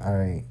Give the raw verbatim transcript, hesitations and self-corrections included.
All right.